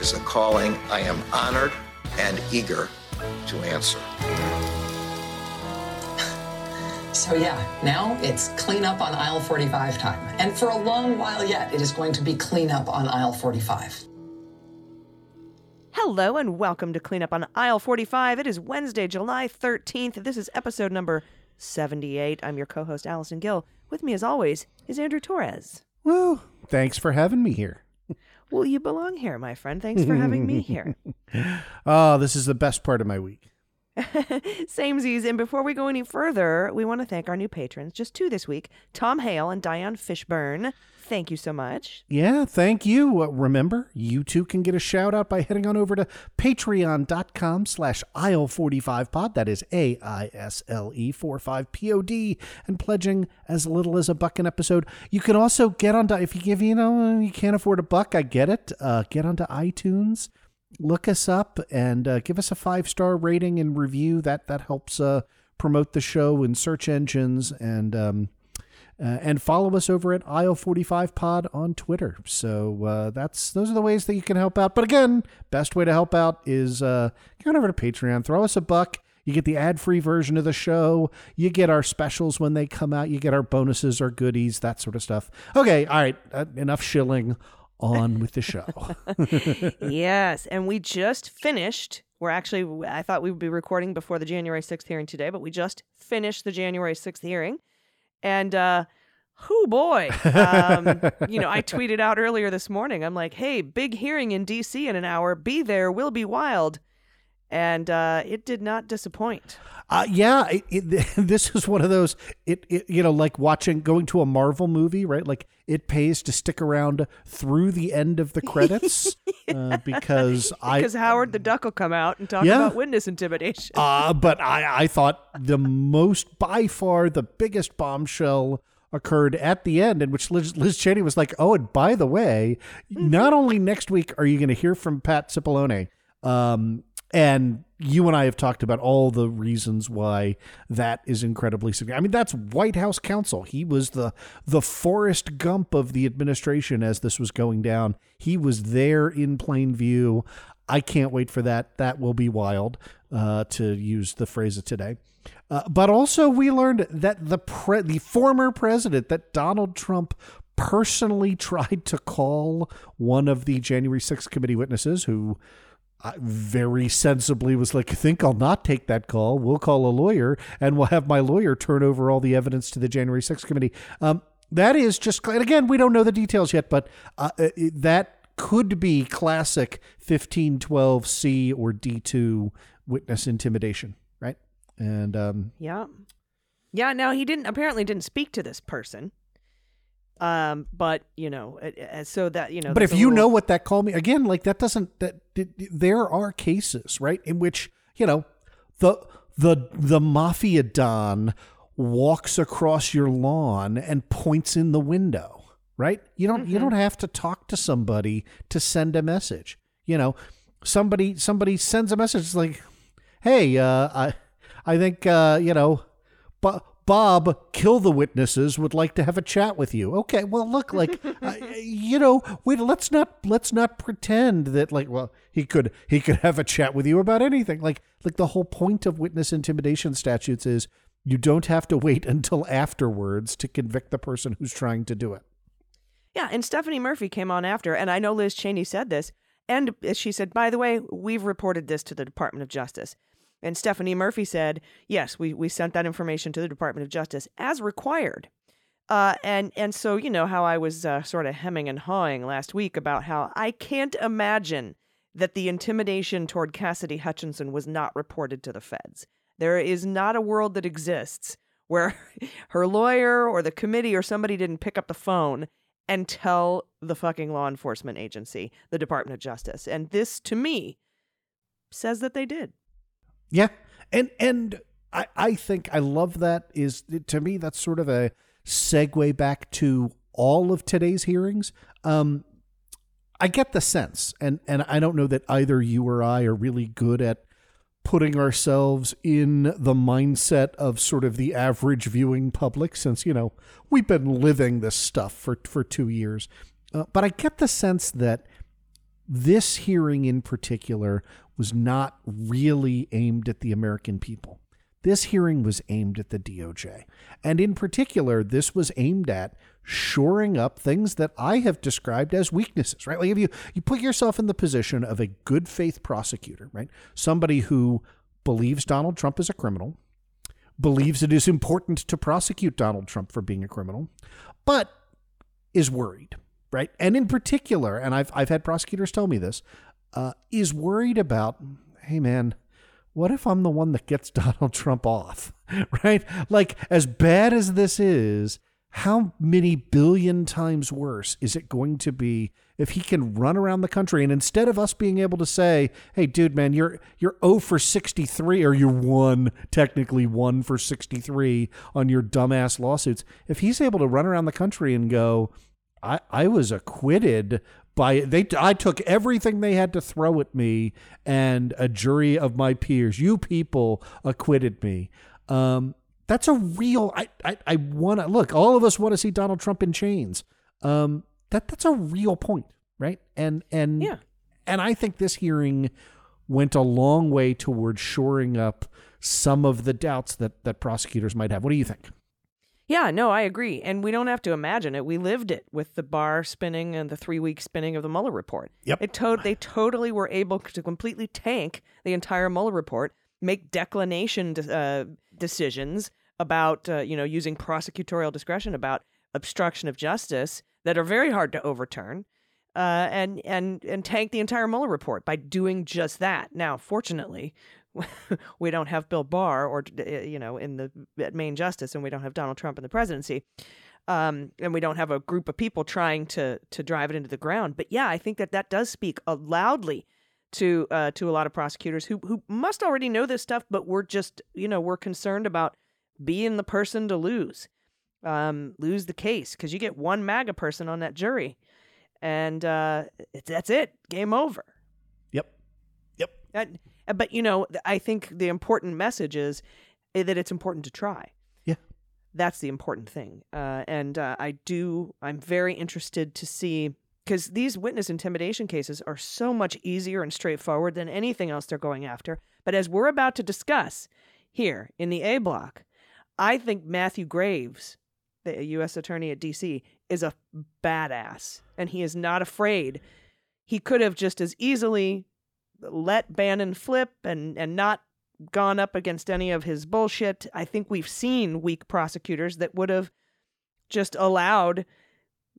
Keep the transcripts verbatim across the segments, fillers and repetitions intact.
is a calling I am honored and eager to answer. So yeah, now it's clean up on aisle forty-five time. And for a long while yet, it is going to be clean up on aisle forty-five. Hello and welcome to Clean Up on Aisle forty-five. It is Wednesday, July thirteenth. This is episode number seventy-eight. I'm your co-host, Allison Gill. With me, as always, is Andrew Torres. Woo! Thanks for having me here. Well, you belong here, my friend. Thanks for having me here. Oh, this is the best part of my week. Samesies. And before we go any further, we want to thank our new patrons, just two this week, Tom Hale and Diane Fishburne. Thank you so much. Yeah, thank you. Uh, remember, you too can get a shout out by heading on over to patreon.com slash aisle45pod. That is A I S L E four five P O D and pledging as little as a buck an episode. You can also get onto, if you give, you know, you can't afford a buck, I get it. Uh, get onto iTunes. Look us up and uh, give us a five-star rating and review. That that helps uh, promote the show in search engines, and um, uh, and follow us over at Aisle forty-five Pod on Twitter. So uh, that's those are the ways that you can help out. But again, best way to help out is uh, go over to Patreon, throw us a buck. You get the ad-free version of the show. You get our specials when they come out. You get our bonuses, our goodies, that sort of stuff. Okay, all right, uh, enough shilling. On with the show. Yes. And we just finished. We're actually, I thought we would be recording before the January sixth hearing today, but we just finished the January sixth hearing. And, uh, oh boy, um, you know, I tweeted out earlier this morning. I'm like, hey, big hearing in D C in an hour. Be there. Will be wild. And uh, it did not disappoint. Uh, yeah, it, it, this is one of those, it, it you know, like watching, going to a Marvel movie, right? Like it pays to stick around through the end of the credits uh, because I... Because Howard the Duck will come out and talk yeah. about witness intimidation. uh, but I, I thought the most, by far, the biggest bombshell occurred at the end, in which Liz, Liz Cheney was like, oh, and by the way, mm-hmm. not only next week are you going to hear from Pat Cipollone, um... and you and I have talked about all the reasons why that is incredibly significant. I mean, that's White House counsel. He was the the Forrest Gump of the administration as this was going down. He was there in plain view. I can't wait for that. That will be wild, uh, to use the phrase of today. Uh, but also we learned that the pre- the former president, that Donald Trump personally tried to call one of the January sixth committee witnesses who... I very sensibly was like, I think I'll not take that call. We'll call a lawyer and we'll have my lawyer turn over all the evidence to the January sixth committee. Um, that is just, and again, we don't know the details yet, but uh, it, that could be classic fifteen twelve C or D two witness intimidation, right? And um, yeah. Yeah, now he didn't, apparently didn't speak to this person. Um, but you know, so that, you know, but if you little... know what that call me again, like that doesn't, that there are cases, right, in which, you know, the, the, the mafia Don walks across your lawn and points in the window, right? You don't, mm-hmm. you don't have to talk to somebody to send a message. You know, somebody, somebody sends a message like, hey, uh, I, I think, uh, you know, but Bob, kill the witnesses, would like to have a chat with you. Okay, well, look, like, uh, you know, wait, let's not let's not pretend that, like, well, he could he could have a chat with you about anything. Like, like the whole point of witness intimidation statutes is you don't have to wait until afterwards to convict the person who's trying to do it. Yeah, and Stephanie Murphy came on after, and I know Liz Cheney said this, And she said, by the way, we've reported this to the Department of Justice. And Stephanie Murphy said, yes, we, we sent that information to the Department of Justice as required. Uh, and, and so, you know, how I was uh, sort of hemming and hawing last week about how I can't imagine that the intimidation toward Cassidy Hutchinson was not reported to the feds. There is not a world that exists where her lawyer or the committee or somebody didn't pick up the phone and tell the fucking law enforcement agency, the Department of Justice. And this, to me, says that they did. Yeah. And and I, I think I love that. Is to me, that's sort of a segue back to all of today's hearings. Um, I get the sense, and, and I don't know that either you or I are really good at putting ourselves in the mindset of sort of the average viewing public, since, you know, we've been living this stuff for, for two years. Uh, but I get the sense that this hearing in particular was not really aimed at the American people. This hearing was aimed at the D O J. And in particular, this was aimed at shoring up things that I have described as weaknesses, right? Like if you, you put yourself in the position of a good faith prosecutor, right? Somebody who believes Donald Trump is a criminal, believes it is important to prosecute Donald Trump for being a criminal, but is worried, right? And in particular, and I've, I've had prosecutors tell me this, uh, is worried about, hey man, what if I'm the one that gets Donald Trump off, right? Like, as bad as this is, how many billion times worse is it going to be if he can run around the country? And instead of us being able to say, hey, dude, man, you're you're zero for sixty-three, or you're one, technically one for sixty-three on your dumbass lawsuits. If he's able to run around the country and go, I, I was acquitted by they, I took everything they had to throw at me and a jury of my peers, you people acquitted me. Um, That's a real, I I, I want to, look, all of us want to see Donald Trump in chains. Um, that that's a real point, right? And and yeah. and I think this hearing went a long way towards shoring up some of the doubts that, that prosecutors might have. What do you think? Yeah, no, I agree. And we don't have to imagine it. We lived it with the bar spinning and the three-week spinning of the Mueller report. Yep. It to- They totally were able to completely tank the entire Mueller report, make declination uh, decisions about, uh, you know, using prosecutorial discretion about obstruction of justice that are very hard to overturn, uh, and and and tank the entire Mueller report by doing just that. Now, fortunately, we don't have Bill Barr or, you know, in the at Maine Justice, and we don't have Donald Trump in the presidency, um, and we don't have a group of people trying to to drive it into the ground. But yeah, I think that that does speak loudly to uh, to a lot of prosecutors who who must already know this stuff, but we're just, you know, we're concerned about being the person to lose, um, lose the case, because you get one MAGA person on that jury, and uh, it, that's it, game over. Yep, yep. And, but, you know, I think the important message is that it's important to try. Yeah, that's the important thing. Uh, and uh, I do, I'm very interested to see. Because these witness intimidation cases are so much easier and straightforward than anything else they're going after. But as we're about to discuss here in the A block, I think Matthew Graves, the U S attorney at D C, is a badass. And he is not afraid. He could have just as easily let Bannon flip and, and not gone up against any of his bullshit. I think we've seen weak prosecutors that would have just allowed...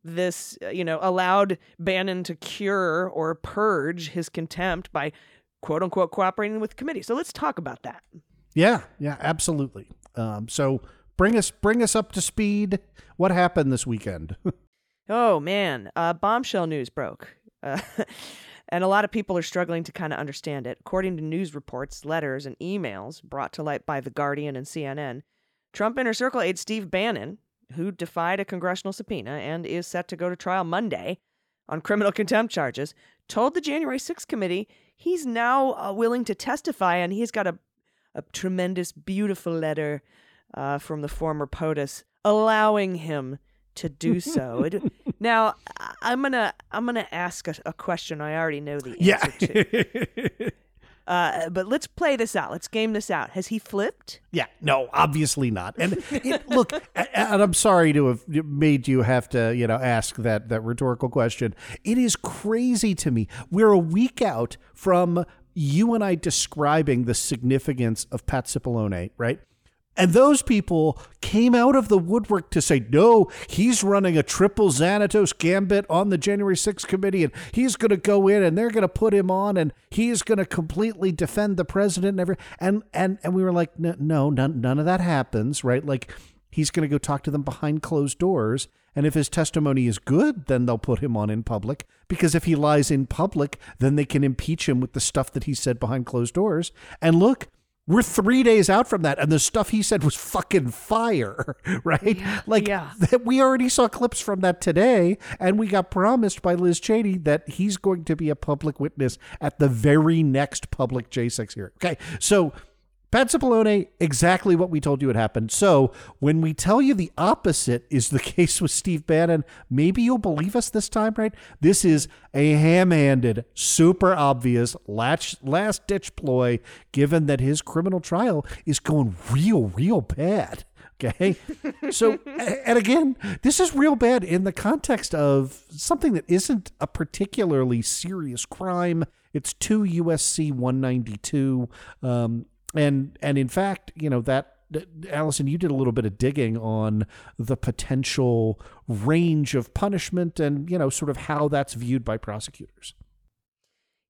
this, you know, allowed Bannon to cure or purge his contempt by, quote unquote, cooperating with the committee. So let's talk about that. Yeah, yeah, absolutely. Um, so bring us bring us up to speed. What happened this weekend? Oh, man, uh, bombshell news broke. Uh, and a lot of people are struggling to kind of understand it. According to news reports, letters and emails brought to light by The Guardian and C N N, Trump Inner Circle aide Steve Bannon, who defied a congressional subpoena and is set to go to trial Monday on criminal contempt charges, told the January sixth committee he's now uh, willing to testify, and he's got a, a tremendous, beautiful letter uh, from the former POTUS allowing him to do so. It, now, I'm gonna I'm gonna ask a, a question I already know the answer yeah. to. Uh, but let's play this out. Let's game this out. Has he flipped? Yeah, no, obviously not. And it, look, and I'm sorry to have made you have to, you know, ask that that rhetorical question. It is crazy to me. We're a week out from you and I describing the significance of Pat Cipollone, right? And those people came out of the woodwork to say, no, he's running a triple Xanatos gambit on the January sixth committee, and he's going to go in and they're going to put him on and he's going to completely defend the president and everything. And, and, and we were like, no, no, none, none of that happens, right? Like, he's going to go talk to them behind closed doors. And if his testimony is good, then they'll put him on in public, because if he lies in public, then they can impeach him with the stuff that he said behind closed doors. And look, we're three days out from that, and the stuff he said was fucking fire, right? Yeah, like, yeah. Th- we already saw clips from that today, and we got promised by Liz Cheney that he's going to be a public witness at the very next public J six hearing. Okay, so Pat Cipollone, exactly what we told you would happen. So when we tell you the opposite is the case with Steve Bannon, maybe you'll believe us this time, right? This is a ham-handed, super obvious, last-ditch ploy, given that his criminal trial is going real, real bad. Okay. So, and again, this is real bad in the context of something that isn't a particularly serious crime. It's two U S C one ninety-two. Um, And and in fact, you know, that, Allison, you did a little bit of digging on the potential range of punishment and, you know, sort of how that's viewed by prosecutors.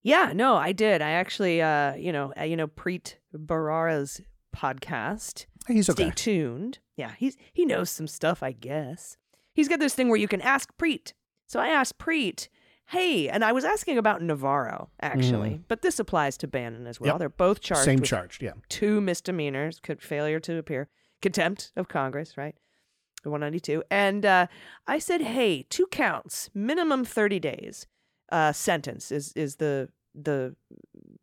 Yeah, no, I did. I actually, uh, you know, you know, Preet Bharara's podcast. He's okay. Stay tuned. Yeah, he's he knows some stuff, I guess. He's got this thing where you can ask Preet. So I asked Preet. Hey, and I was asking about Navarro, actually, mm. but this applies to Bannon as well. Yep. They're both charged. Same with charged, yeah. Two misdemeanors, failure to appear, contempt of Congress, right? one ninety-two. And uh, I said, hey, two counts, minimum thirty days uh, sentence is is the the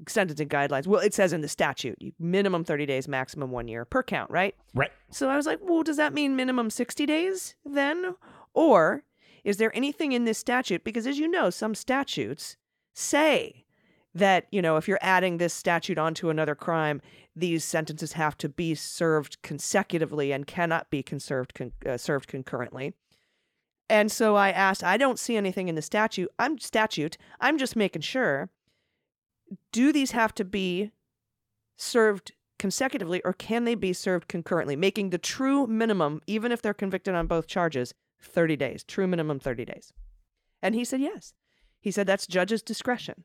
sentencing guidelines. Well, it says in the statute, minimum thirty days, maximum one year per count, right? Right. So I was like, well, does that mean minimum sixty days then? Or is there anything in this statute? Because as you know, some statutes say that, you know, if you're adding this statute onto another crime, these sentences have to be served consecutively and cannot be conserved, con- uh, served concurrently. And so I asked, I don't see anything in the statute. I'm statute. I'm just making sure. Do these have to be served consecutively, or can they be served concurrently? Making the true minimum, even if they're convicted on both charges, thirty days, true minimum thirty days. And he said yes. He said that's judges' discretion.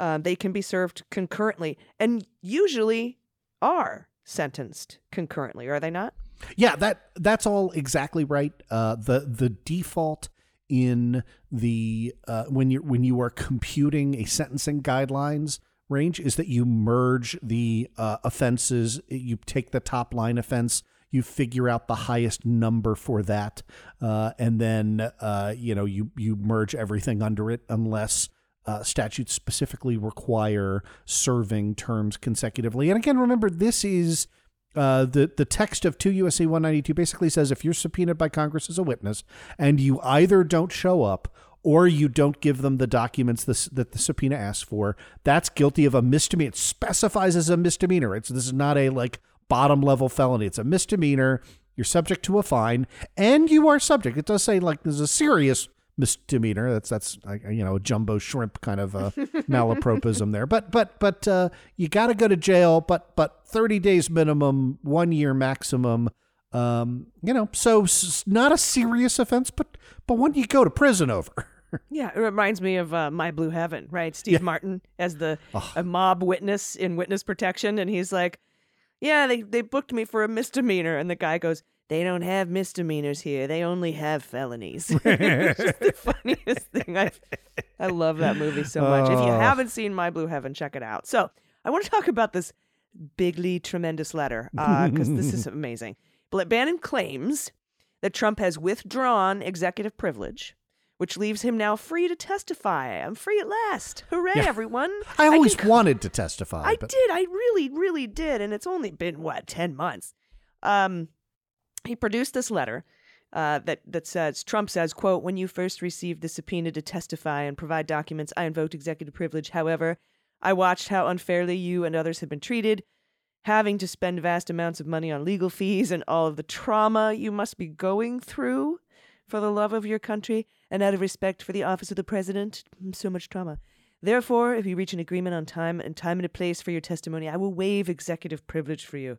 Um, they can be served concurrently and usually are sentenced concurrently, are they not? Yeah, that that's all exactly right. Uh, the the default in the uh, when you when you are computing a sentencing guidelines range is that you merge the uh, offenses. You take the top line offense. You figure out the highest number for that, uh, and then uh, you know you you merge everything under it, unless uh, statutes specifically require serving terms consecutively. And again, remember, this is uh, the the text of two U S C one ninety-two basically says if you're subpoenaed by Congress as a witness and you either don't show up or you don't give them the documents this, that the subpoena asks for, that's guilty of a misdemeanor. It specifies as a misdemeanor, right? So this is not a like bottom level felony. It's a misdemeanor. You're subject to a fine, and you are subject. It does say like there's a serious misdemeanor. That's that's you know a jumbo shrimp kind of a malapropism there. But but but uh, you got to go to jail. But but thirty days minimum, one year maximum. Um, you know, so s- not a serious offense, but but one you go to prison over. Yeah, it reminds me of uh, My Blue Heaven, right? Steve yeah. Martin as the oh. a mob witness in witness protection, and he's like, yeah, they, they booked me for a misdemeanor. And the guy goes, they don't have misdemeanors here. They only have felonies. It's just the funniest thing. I I love that movie so much. Oh. If you haven't seen My Blue Heaven, check it out. So I want to talk about this bigly tremendous letter because uh, this is amazing. Bannon claims that Trump has withdrawn executive privilege, which leaves him now free to testify. I'm free at last. Hooray, yeah. everyone. I always I can... wanted to testify. I but... did. I really, really did. And it's only been, what, ten months. Um, he produced this letter uh, that, that says, Trump says, quote, when you first received the subpoena to testify and provide documents, I invoked executive privilege. However, I watched how unfairly you and others have been treated, having to spend vast amounts of money on legal fees and all of the trauma you must be going through for the love of your country and out of respect for the office of the president. So much trauma. Therefore, if you reach an agreement on time and time and a place for your testimony, I will waive executive privilege for you,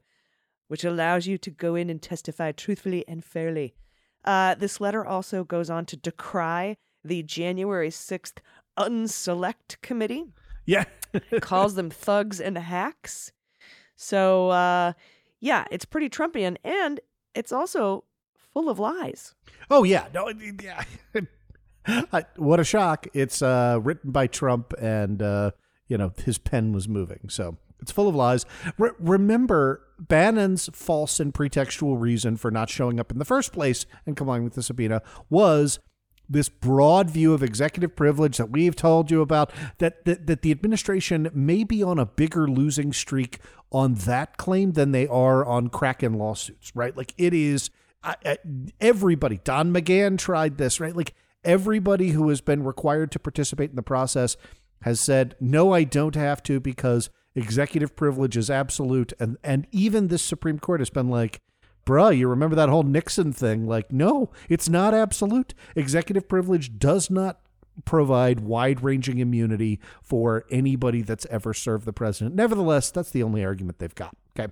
which allows you to go in and testify truthfully and fairly. Uh, this letter also goes on to decry the January sixth Unselect Committee. Yeah. Calls them thugs and hacks. So, uh, yeah, it's pretty Trumpian, and it's also full of lies. Oh, yeah. No, yeah. I, what a shock. It's uh, written by Trump, and, uh, you know, his pen was moving. So it's full of lies. Re- remember, Bannon's false and pretextual reason for not showing up in the first place and complying with the subpoena was this broad view of executive privilege that we've told you about, that, that that the administration may be on a bigger losing streak on that claim than they are on Kraken lawsuits, right? Like, it is I, I, everybody. Don McGahn tried this, right? Like, everybody who has been required to participate in the process has said, no, I don't have to, because executive privilege is absolute. And and even this Supreme Court has been like, bruh, you remember that whole Nixon thing? Like, no, it's not absolute. Executive privilege does not provide wide-ranging immunity for anybody that's ever served the president. Nevertheless, that's the only argument they've got. Okay.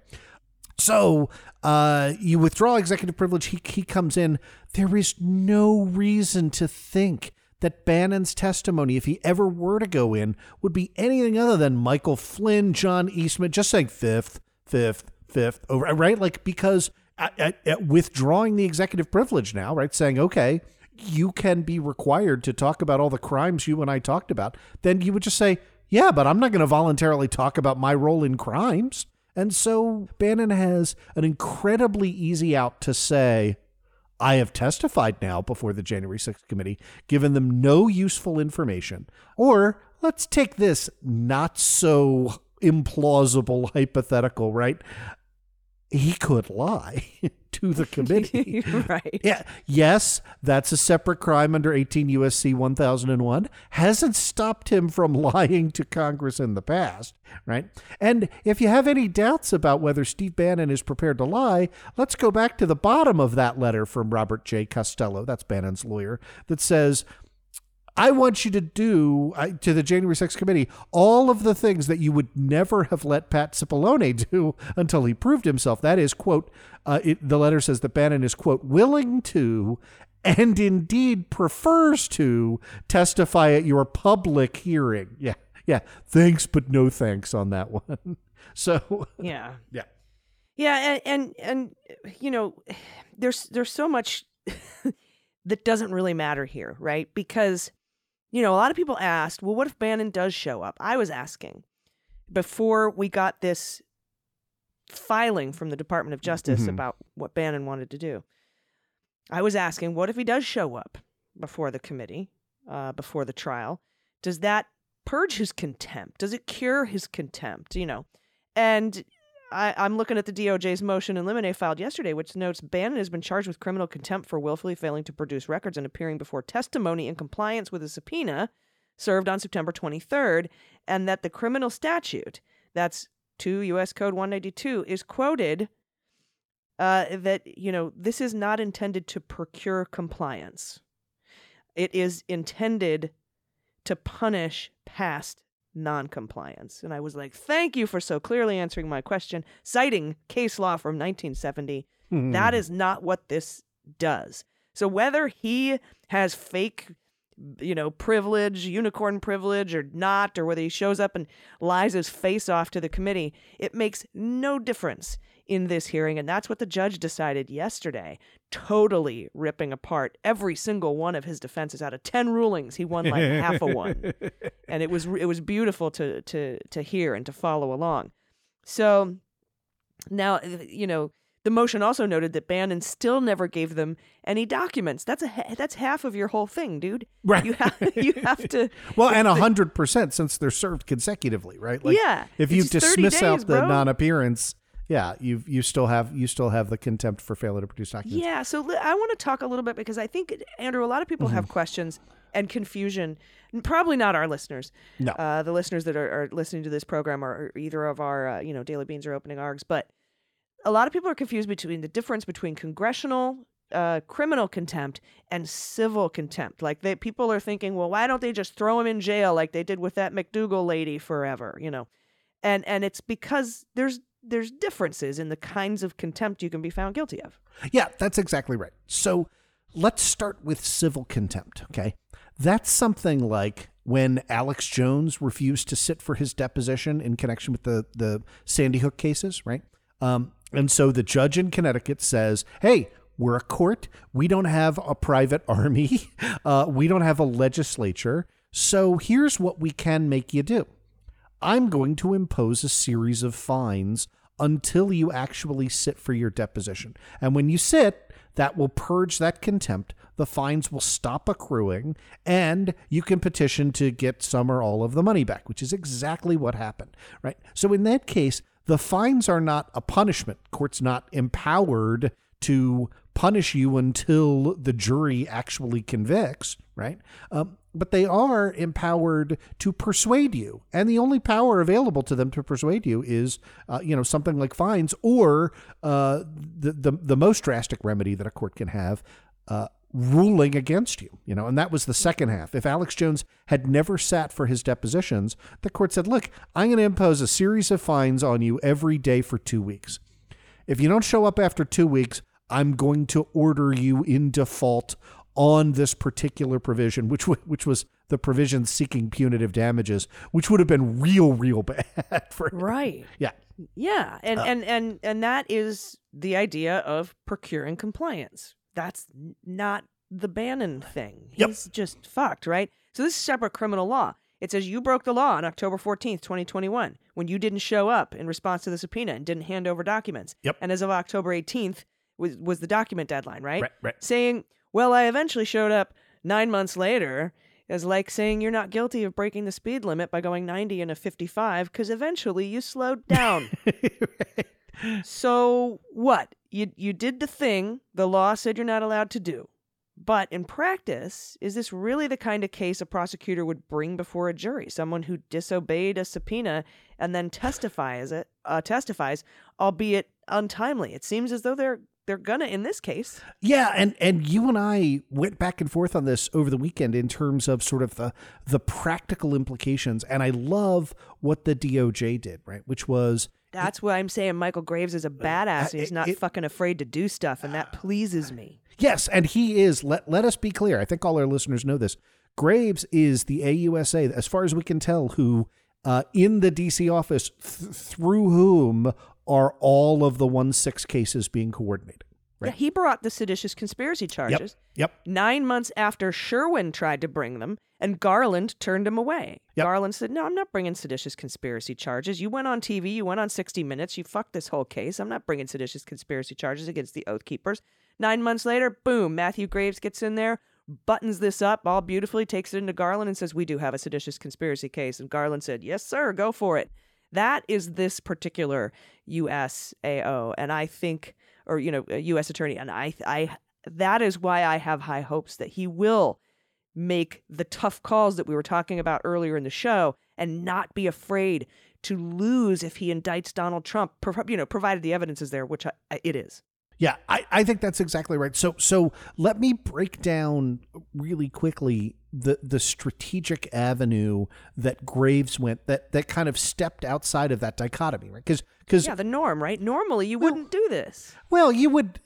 So uh, you withdraw executive privilege. He, he comes in. There is no reason to think that Bannon's testimony, if he ever were to go in, would be anything other than Michael Flynn, John Eastman, just saying fifth, fifth, fifth, over, right? Like, because at, at, at withdrawing the executive privilege now, right, saying, okay, you can be required to talk about all the crimes you and I talked about, then you would just say, yeah, but I'm not going to voluntarily talk about my role in crimes. And so Bannon has an incredibly easy out to say, I have testified now before the January sixth committee, given them no useful information. Or let's take this not so implausible hypothetical, right? He could lie to the committee. Right. Yeah. Yes, that's a separate crime under eighteen U S C one thousand one. Hasn't stopped him from lying to Congress in the past, right? And if you have any doubts about whether Steve Bannon is prepared to lie, let's go back to the bottom of that letter from Robert J. Costello, that's Bannon's lawyer, that says, I want you to do, uh, to the January sixth committee, all of the things that you would never have let Pat Cipollone do until he proved himself. That is, quote, uh, it, the letter says that Bannon is, quote, willing to and indeed prefers to testify at your public hearing. Yeah, yeah. Thanks, but no thanks on that one. So, yeah. Yeah. Yeah, and, and, and you know, there's there's so much that doesn't really matter here, right? Because you know, a lot of people asked, well, what if Bannon does show up? I was asking before we got this filing from the Department of Justice mm-hmm. about what Bannon wanted to do. I was asking, what if he does show up before the committee, uh, before the trial? Does that purge his contempt? Does it cure his contempt? You know, and I, I'm looking at the D O J's motion in limine filed yesterday, which notes Bannon has been charged with criminal contempt for willfully failing to produce records and appearing before testimony in compliance with a subpoena served on September twenty-third, and that the criminal statute, that's two U S Code one ninety-two, is quoted uh, that, you know, this is not intended to procure compliance. It is intended to punish past noncompliance. And I was like, thank you for so clearly answering my question, citing case law from nineteen seventy. Mm-hmm. That is not what this does. So whether he has fake, you know, privilege, unicorn privilege or not, or whether he shows up and lies his face off to the committee, it makes no difference in this hearing. And that's what the judge decided yesterday, totally ripping apart every single one of his defenses. Out of ten rulings, he won like half a one. And it was it was beautiful to to to hear and to follow along. So now, you know, the motion also noted that Bannon still never gave them any documents. That's a that's half of your whole thing, dude. Right. You have, you have to. Well, and one hundred percent since they're served consecutively, right? Like, yeah. If you dismiss days, out the bro. non-appearance, yeah, you you still have you still have the contempt for failure to produce documents. Yeah, so I want to talk a little bit because I think, Andrew, a lot of people mm-hmm. have questions and confusion Probably not our listeners. No. Uh, the listeners that are, are listening to this program are either of our, uh, you know, Daily Beans or Opening Args. But a lot of people are confused between the difference between congressional uh, criminal contempt and civil contempt. Like, they, people are thinking, well, why don't they just throw him in jail like they did with that McDougal lady forever, you know? And and it's because there's there's differences in the kinds of contempt you can be found guilty of. Yeah, that's exactly right. So let's start with civil contempt, okay? That's something like when Alex Jones refused to sit for his deposition in connection with the, the Sandy Hook cases, right? Um, and so the judge in Connecticut says, hey, we're a court. We don't have a private army. Uh, we don't have a legislature. So here's what we can make you do. I'm going to impose a series of fines until you actually sit for your deposition. And when you sit, that will purge that contempt. The fines will stop accruing, and you can petition to get some or all of the money back, which is exactly what happened, right? So in that case, the fines are not a punishment. Court's not empowered to punish you until the jury actually convicts, right? Um, but they are empowered to persuade you. And the only power available to them to persuade you is, uh, you know, something like fines or uh, the, the the most drastic remedy that a court can have, uh, ruling against you, you know, and that was the second half. If Alex Jones had never sat for his depositions, the court said, look, I'm going to impose a series of fines on you every day for two weeks. If you don't show up after two weeks, I'm going to order you in default on this particular provision, which w- which was the provision seeking punitive damages, which would have been real, real bad for him. Right. Yeah. Yeah. And, uh, and, and, and that is the idea of procuring compliance. That's not the Bannon thing. He's yep. just fucked, right? So this is separate criminal law. It says you broke the law on October fourteenth, twenty twenty-one, when you didn't show up in response to the subpoena and didn't hand over documents. Yep. And as of October eighteenth was, was the document deadline, right? Right, right? Saying, well, I eventually showed up nine months later is like saying you're not guilty of breaking the speed limit by going ninety and a fifty-five because eventually you slowed down. Right. So what? You you did the thing the law said you're not allowed to do. But in practice, is this really the kind of case a prosecutor would bring before a jury? Someone who disobeyed a subpoena and then testifies, it, uh, testifies, albeit untimely. It seems as though they're they're gonna in this case. Yeah, and, and you and I went back and forth on this over the weekend in terms of sort of the the practical implications. And I love what the D O J did, right? Which was... That's why I'm saying Michael Graves is a badass. And he's not it, it, fucking afraid to do stuff, and that pleases me. Yes, and he is. Let, let us be clear. I think all our listeners know this. Graves is the A U S A, as far as we can tell, who uh, in the D C office, th- through whom are all of the one six cases being coordinated. Right? Yeah, he brought the seditious conspiracy charges. Yep, yep. Nine months after Sherwin tried to bring them, and Garland turned him away. Yep. Garland said, no, I'm not bringing seditious conspiracy charges. You went on T V. You went on sixty minutes. You fucked this whole case. I'm not bringing seditious conspiracy charges against the Oath Keepers. Nine months later, boom, Matthew Graves gets in there, buttons this up all beautifully, takes it into Garland and says, we do have a seditious conspiracy case. And Garland said, yes, sir, go for it. That is this particular U S A O. And I think, or, you know, U S attorney. And I, I, that is why I have high hopes that he will make the tough calls that we were talking about earlier in the show and not be afraid to lose if he indicts Donald Trump, you know, provided the evidence is there, which I, I, it is. Yeah, I, I think that's exactly right. So so let me break down really quickly the the strategic avenue that Graves went, that that kind of stepped outside of that dichotomy, right? Because because yeah, the norm, right? Normally you well, wouldn't do this. Well, you would.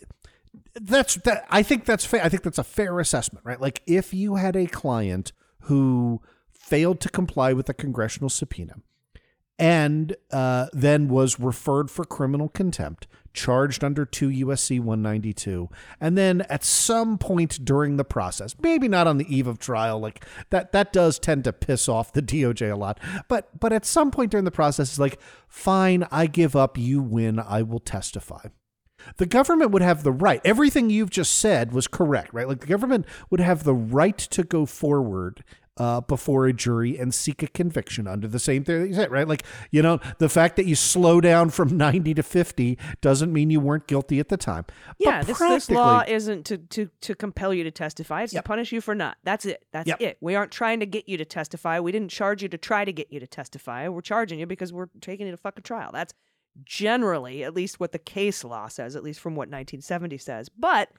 That's that. I think that's fair. I think that's a fair assessment, right? Like if you had a client who failed to comply with a congressional subpoena and uh, then was referred for criminal contempt, charged under two U S C one ninety-two, and then at some point during the process, maybe not on the eve of trial, like that that does tend to piss off the D O J a lot, but but at some point during the process it's like, fine, I give up, you win, I will testify. The government would have the right, everything you've just said was correct, right? Like the government would have the right to go forward uh, before a jury and seek a conviction under the same thing that you said, right? Like, you know, the fact that you slow down from ninety to fifty doesn't mean you weren't guilty at the time. Yeah, this, this law isn't to, to, to compel you to testify. It's yep. to punish you for not. That's it. That's yep. it. We aren't trying to get you to testify. We didn't charge you to try to get you to testify. We're charging you because we're taking you to fucking trial. That's generally, at least what the case law says, at least from what nineteen seventy says. But,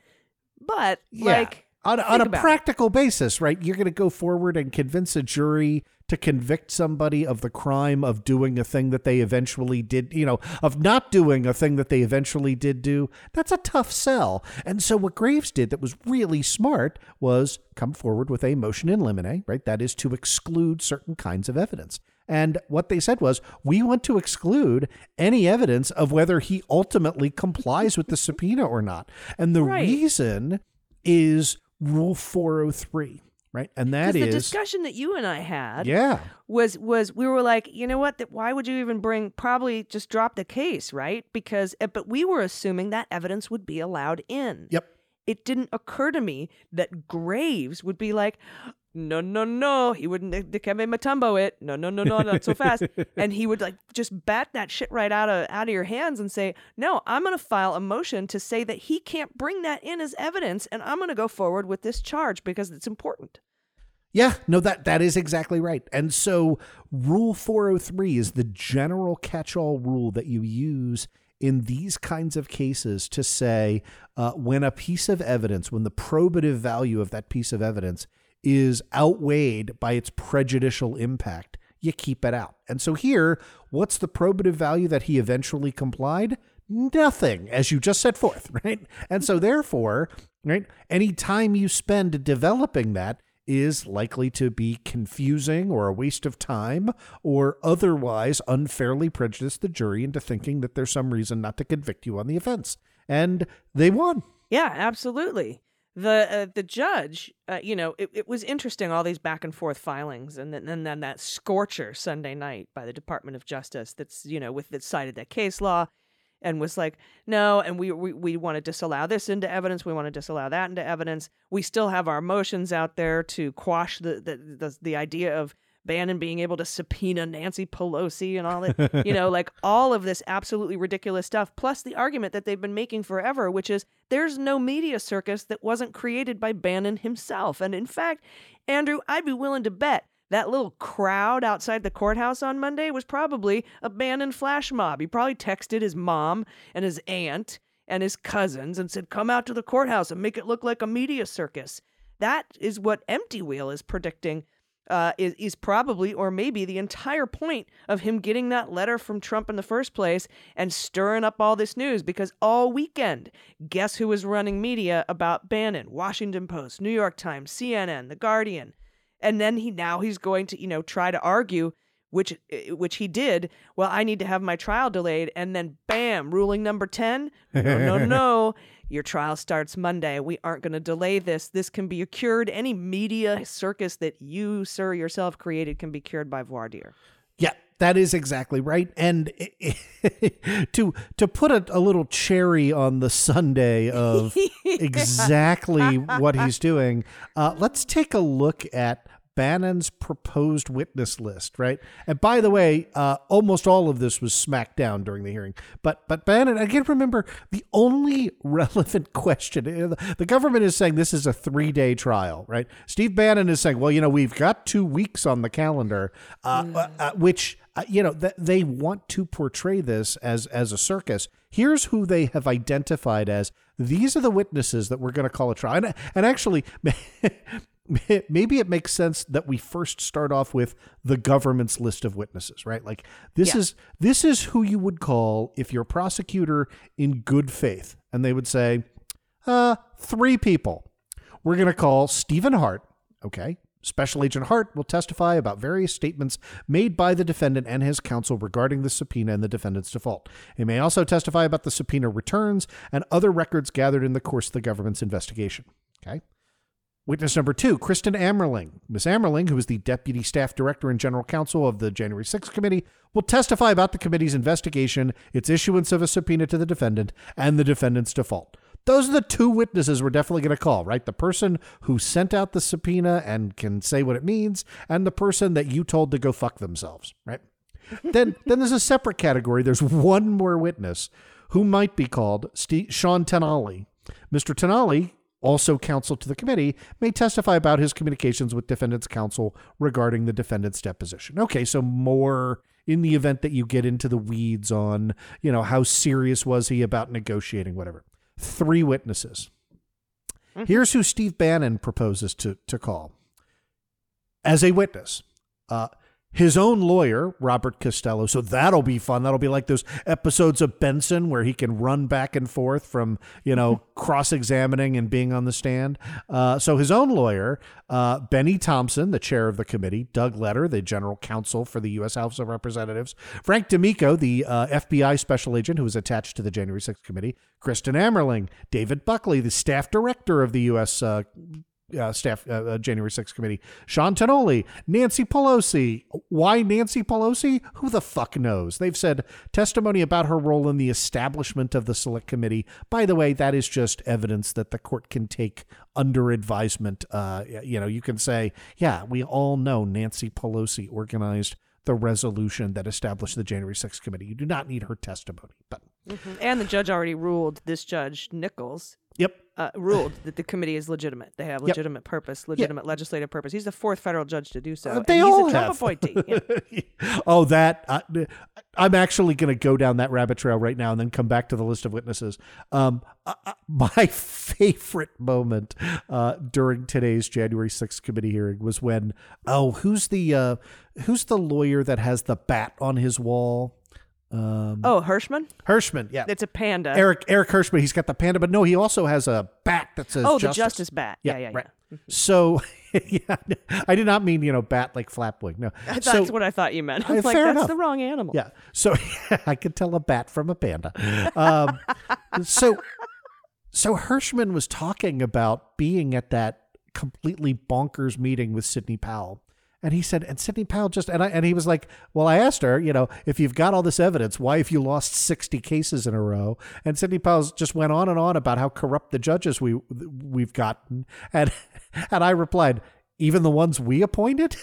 but yeah. like... On, on a practical it. basis, right? You're going to go forward and convince a jury to convict somebody of the crime of doing a thing that they eventually did, you know, of not doing a thing that they eventually did do. That's a tough sell. And so what Graves did that was really smart was come forward with a motion in limine, right? That is to exclude certain kinds of evidence. And what they said was, we want to exclude any evidence of whether he ultimately complies with the subpoena or not. And the right. reason is... Rule four oh three, right? And that is the discussion that you and I had. Yeah, was was we were like, you know what? That why would you even bring? Probably just drop the case, right? Because but we were assuming that evidence would be allowed in. Yep. It didn't occur to me that Graves would be like, no, no, no, he wouldn't Dikembe Mutombo it. No, no, no, no, not so fast. And he would like just bat that shit right out of out of your hands and say, no, I'm going to file a motion to say that he can't bring that in as evidence. And I'm going to go forward with this charge because it's important. Yeah, no, that that is exactly right. And so Rule four oh three is the general catch-all rule that you use in these kinds of cases to say uh, when a piece of evidence, when the probative value of that piece of evidence is outweighed by its prejudicial impact, you keep it out. And so here, what's the probative value that he eventually complied? Nothing, as you just set forth, right? And so therefore, right, any time you spend developing that is likely to be confusing or a waste of time or otherwise unfairly prejudice the jury into thinking that there's some reason not to convict you on the offense. And they won. Yeah, absolutely. The uh, the judge, uh, you know, it, it was interesting, all these back and forth filings and then, and then that scorcher Sunday night by the Department of Justice that's, you know, with that cited that case law and was like, no, and we, we, we want to disallow this into evidence. We want to disallow that into evidence. We still have our motions out there to quash the the the, the idea of Bannon being able to subpoena Nancy Pelosi and all that, you know, like all of this absolutely ridiculous stuff, plus the argument that they've been making forever, which is there's no media circus that wasn't created by Bannon himself. And in fact, Andrew, I'd be willing to bet that little crowd outside the courthouse on Monday was probably a Bannon flash mob. He probably texted his mom and his aunt and his cousins and said, come out to the courthouse and make it look like a media circus. That is what Empty Wheel is predicting. Uh, is, is probably or maybe the entire point of him getting that letter from Trump in the first place and stirring up all this news, because all weekend, guess who was running media about Bannon? Washington Post, New York Times, C N N, The Guardian. And then he now he's going to, you know, try to argue, which which he did, well, I need to have my trial delayed. And then, bam, ruling number ten. No, no, no. Your trial starts Monday. We aren't going to delay this. This can be cured. Any media circus that you, sir, yourself created can be cured by voir dire. Yeah, that is exactly right. And to to put a, a little cherry on the Sunday of exactly what he's doing, uh, let's take a look at Bannon's proposed witness list, right? And by the way, uh, almost all of this was smacked down during the hearing. But but Bannon, again, remember, the only relevant question, the government is saying this is a three-day trial, right? Steve Bannon is saying, well, you know, we've got two weeks on the calendar, uh, mm. uh, which, uh, you know, th- they want to portray this as, as a circus. Here's who they have identified as, these are the witnesses that we're going to call a trial. And, and actually... Maybe it makes sense that we first start off with the government's list of witnesses, right? Like this yeah. is this is who you would call if you're a prosecutor in good faith. And they would say, uh, three people. We're going to call Stephen Hart. Okay. Special Agent Hart will testify about various statements made by the defendant and his counsel regarding the subpoena and the defendant's default. He may also testify about the subpoena returns and other records gathered in the course of the government's investigation. Okay. Witness number two, Kristen Amerling. Miz Amerling, who is the Deputy Staff Director and General Counsel of the January sixth Committee, will testify about the committee's investigation, its issuance of a subpoena to the defendant, and the defendant's default. Those are the two witnesses we're definitely going to call, right? The person who sent out the subpoena and can say what it means, and the person that you told to go fuck themselves, right? Then then there's a separate category. There's one more witness who might be called, Steve, Sean Tannoli. Mister Tannoli, also counsel to the committee, may testify about his communications with defendant's counsel regarding the defendant's deposition. Okay, so more... in the event that you get into the weeds on, you know, how serious was he about negotiating, whatever. Three witnesses. Mm-hmm. Here's who Steve Bannon proposes to, to call as a witness. Uh, his own lawyer, Robert Costello. So that'll be fun. That'll be like those episodes of Benson where he can run back and forth from, you know, cross-examining and being on the stand. Uh, so his own lawyer, uh, Benny Thompson, the chair of the committee, Doug Leder, the general counsel for the U S House of Representatives, Frank D'Amico, the uh, F B I special agent who was attached to the January sixth committee, Kristen Ammerling, David Buckley, the staff director of the U S Uh, Uh, staff uh, January sixth committee, Sean Tannoli, Nancy Pelosi. Why Nancy Pelosi? Who the fuck knows? They've said testimony about her role in the establishment of the select committee. By the way, that is just evidence that the court can take under advisement. Uh, you know, you can say, yeah, we all know Nancy Pelosi organized the resolution that established the January sixth committee. You do not need her testimony. But mm-hmm. And the judge already ruled, this judge Nichols. Yep. Uh, ruled that the committee is legitimate. They have legitimate yep. purpose, legitimate yep. legislative purpose. He's the fourth federal judge to do so. Uh, they and all he's a have. Trump appointee. Yeah. Oh, that. Uh, I'm actually going to go down that rabbit trail right now and then come back to the list of witnesses. Um, uh, uh, my favorite moment uh, during today's January sixth committee hearing was when, oh, who's the uh, who's the lawyer that has the bat on his wall? Um, oh, Hirschman? Hirschman, yeah. It's a panda. Eric Eric Hirschman, he's got the panda, but no, he also has a bat that says oh, justice. the justice bat. Yeah, yeah, yeah. Right. Yeah. So, yeah, I did not mean, you know, bat like Flapwing. No. I, so, that's what I thought you meant. I was uh, like, that's enough. The wrong animal. Yeah. So, yeah, I could tell a bat from a panda. Um, so, so Hirschman was talking about being at that completely bonkers meeting with Sidney Powell. And he said, and Sidney Powell just, and I, and he was like, well, I asked her, you know, if you've got all this evidence, why have you lost sixty cases in a row? And Sidney Powell just went on and on about how corrupt the judges we, we've gotten. And, and I replied, even the ones we appointed?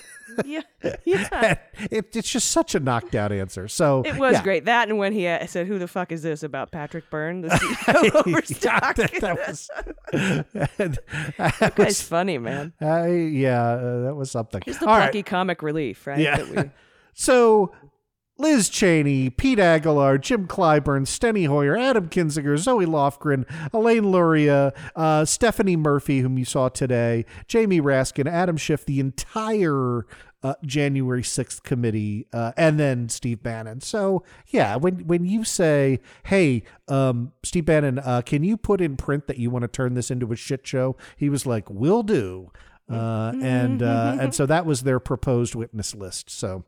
Yeah. yeah. It, it's just such a knockdown answer. So it was yeah. great. That and when he said, who the fuck is this about Patrick Byrne? The C E O of Overstock. yeah, that, that was and, that was, funny, man. I, yeah, uh, that was something. Just the plucky right. comic relief, right? Yeah. That we... So Liz Cheney, Pete Aguilar, Jim Clyburn, Steny Hoyer, Adam Kinzinger, Zoe Lofgren, Elaine Luria, uh, Stephanie Murphy, whom you saw today, Jamie Raskin, Adam Schiff, the entire uh, January sixth committee, uh, and then Steve Bannon. So, yeah, when when you say, hey, um, Steve Bannon, uh, can you put in print that you want to turn this into a shit show? He was like, will do. Uh, and uh, and so that was their proposed witness list. So.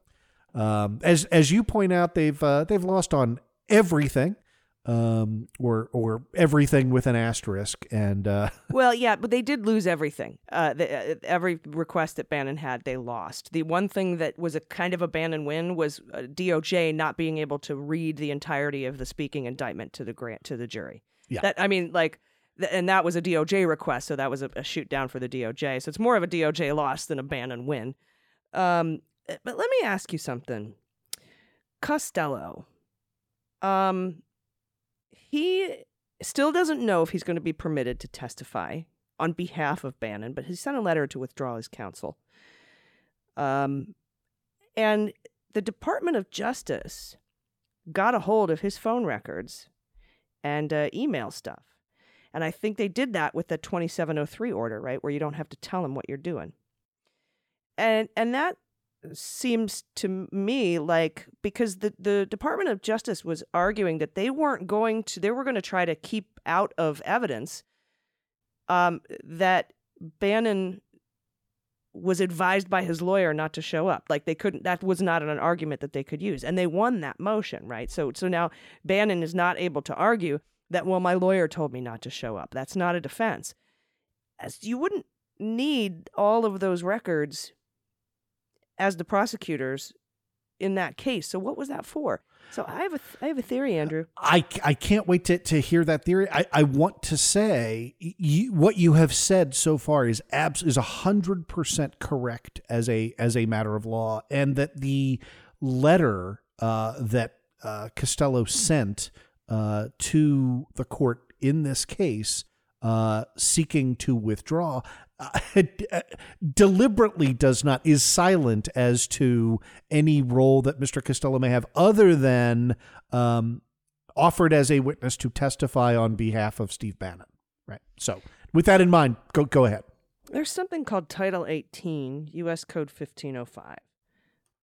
Um, as as you point out, they've uh, they've lost on everything, um, or or everything with an asterisk. And uh... well, yeah, but they did lose everything. Uh, the, uh, every request that Bannon had, they lost. The one thing that was a kind of a Bannon win was uh, D O J not being able to read the entirety of the speaking indictment to the grant to the jury. Yeah, that, I mean, like. And that was a D O J request, so that was a, a shoot down for the D O J. So it's more of a D O J loss than a Bannon win. Um. But let me ask you something. Costello, um, he still doesn't know if he's going to be permitted to testify on behalf of Bannon, but he sent a letter to withdraw his counsel. Um, and the Department of Justice got a hold of his phone records and uh, email stuff. And I think they did that with the twenty-seven oh three order, right, where you don't have to tell them what you're doing. And and that... seems to me like because the, the Department of Justice was arguing that they weren't going to, they were going to try to keep out of evidence um, that Bannon was advised by his lawyer not to show up. Like they couldn't, that was not an argument that they could use. And they won that motion, right? So, so now Bannon is not able to argue that, well, my lawyer told me not to show up. That's not a defense. As you wouldn't need all of those records as the prosecutors in that case. So what was that for? So I have a th- I have a theory, Andrew. I, I can't wait to, to hear that theory. I, I want to say you, what you have said so far is abs is one hundred percent correct as a as a matter of law, and that the letter uh, that uh, Costello sent uh, to the court in this case uh, seeking to withdraw Uh, deliberately does not is silent as to any role that Mister Costello may have other than um, offered as a witness to testify on behalf of Steve Bannon. Right. So with that in mind, go go ahead. There's something called Title eighteen, U S Code fifteen oh five,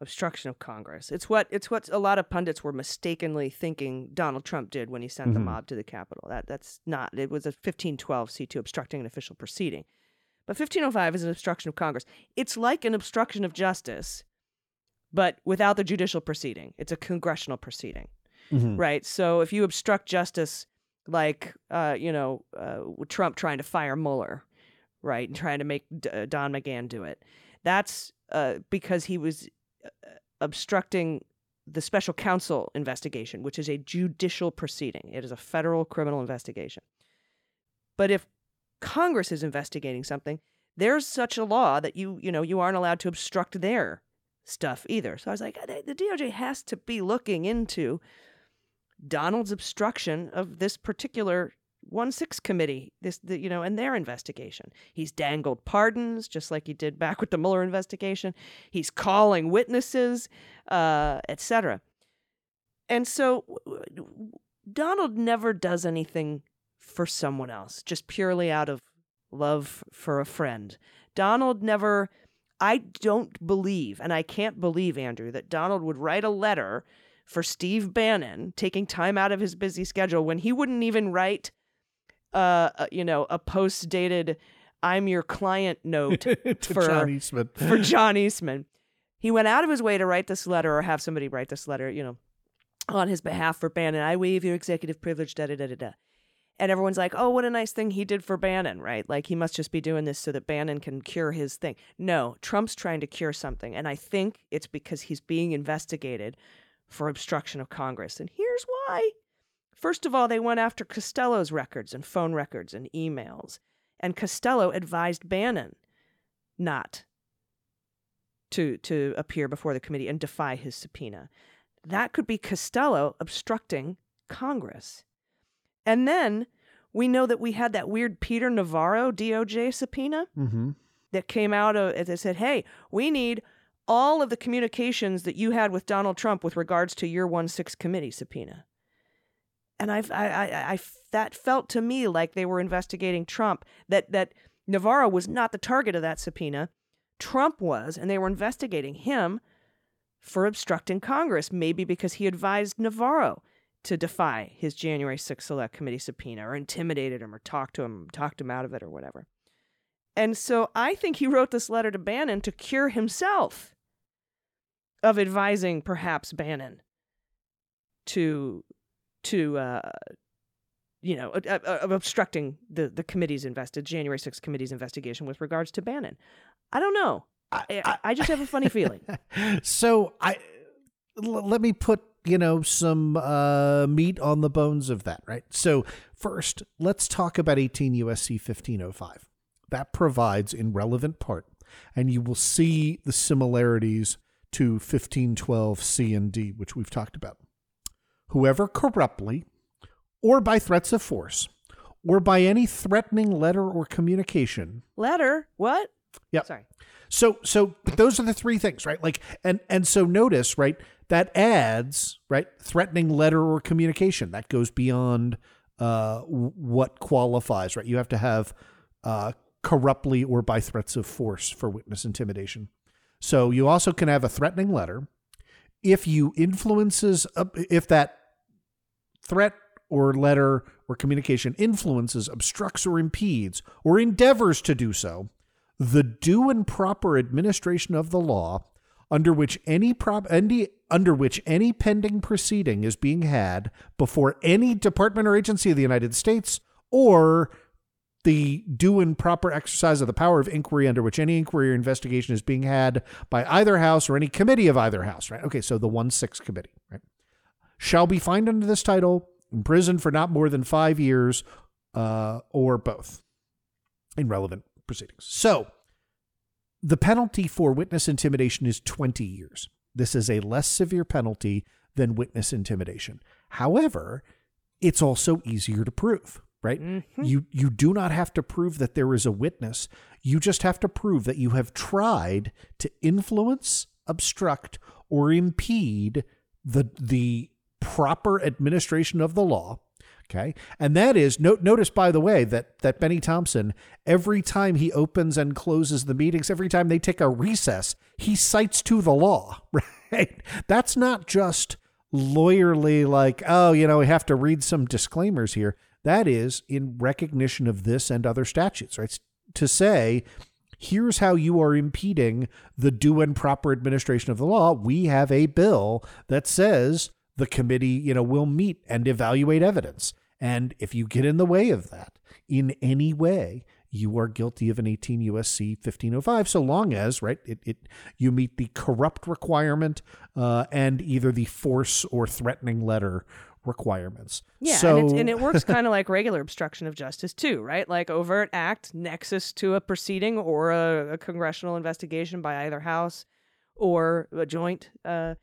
obstruction of Congress. It's what it's what a lot of pundits were mistakenly thinking Donald Trump did when he sent mm-hmm. the mob to the Capitol. That that's not. It was a fifteen twelve C two, obstructing an official proceeding. But fifteen oh five is an obstruction of Congress. It's like an obstruction of justice, but without the judicial proceeding. It's a congressional proceeding, mm-hmm. right? So if you obstruct justice like, uh, you know, uh, Trump trying to fire Mueller, right, and trying to make D- Don McGahn do it, that's uh, because he was uh, obstructing the special counsel investigation, which is a judicial proceeding. It is a federal criminal investigation. But if Congress is investigating something, there's such a law that you you know you aren't allowed to obstruct their stuff either. So I was like, the D O J has to be looking into Donald's obstruction of this particular one six committee, this the, you know, and their investigation. He's dangled pardons, just like he did back with the Mueller investigation. He's calling witnesses, uh, et cetera. And so Donald never does anything for someone else, just purely out of love for a friend. Donald never, I don't believe, and I can't believe, Andrew, that Donald would write a letter for Steve Bannon taking time out of his busy schedule when he wouldn't even write, uh, you know, a post-dated, I'm your client note for, John Eastman. for John Eastman. He went out of his way to write this letter or have somebody write this letter, you know, on his behalf for Bannon. I waive your executive privilege, da-da-da-da-da. And everyone's like, oh, what a nice thing he did for Bannon, right? Like, he must just be doing this so that Bannon can cure his thing. No, Trump's trying to cure something. And I think it's because he's being investigated for obstruction of Congress. And here's why. First of all, they went after Costello's records and phone records and emails. And Costello advised Bannon not to, to appear before the committee and defy his subpoena. That could be Costello obstructing Congress. And then we know that we had that weird Peter Navarro D O J subpoena mm-hmm. that came out of, that said, hey, we need all of the communications that you had with Donald Trump with regards to your one six committee subpoena. And I've, I, I, I, that felt to me like they were investigating Trump, that, that Navarro was not the target of that subpoena. Trump was, and they were investigating him for obstructing Congress, maybe because he advised Navarro to defy his January sixth Select Committee subpoena or intimidated him or talked to him, talked him out of it or whatever. And so I think he wrote this letter to Bannon to cure himself of advising perhaps Bannon to, to uh, you know, uh, uh, of obstructing the, the committee's invested January sixth committee's investigation with regards to Bannon. I don't know. I, I, I just have a funny feeling. So I l- let me put, you know, some uh, meat on the bones of that, right? So first, let's talk about eighteen U S C fifteen oh five. That provides in relevant part, and you will see the similarities to fifteen twelve C and D, which we've talked about. Whoever corruptly, or by threats of force, or by any threatening letter or communication. Letter? What? Yep. Sorry. So, so but those are the three things, right? Like, and, and so notice, right, that adds, right, threatening letter or communication. That goes beyond uh, what qualifies, right? You have to have uh, corruptly or by threats of force for witness intimidation. So you also can have a threatening letter. If you influences, if that threat or letter or communication influences, obstructs, or impedes, or endeavors to do so, the due and proper administration of the law under which any prop any, under which any pending proceeding is being had before any department or agency of the United States or the due and proper exercise of the power of inquiry under which any inquiry or investigation is being had by either house or any committee of either house, right? Okay, so the one six committee, right? Shall be fined under this title, imprisoned for not more than five years uh, or both in relevant proceedings. So the penalty for witness intimidation is twenty years. This is a less severe penalty than witness intimidation. However, it's also easier to prove, right? Mm-hmm. You you do not have to prove that there is a witness. You just have to prove that you have tried to influence, obstruct, or impede the the proper administration of the law. Okay. And that is, no, notice, by the way, that that Benny Thompson, every time he opens and closes the meetings, every time they take a recess, he cites to the law, right? That's not just lawyerly like, oh, you know, we have to read some disclaimers here. That is in recognition of this and other statutes, right? To say, here's how you are impeding the due and proper administration of the law. We have a bill that says the committee, you know, will meet and evaluate evidence. And if you get in the way of that in any way, you are guilty of an eighteen U S C fifteen oh five, so long as, right, it, it you meet the corrupt requirement uh, and either the force or threatening letter requirements. Yeah, so, and, it, and it works kind of like regular obstruction of justice too, right? Like overt act, nexus to a proceeding or a, a congressional investigation by either house or a joint uh,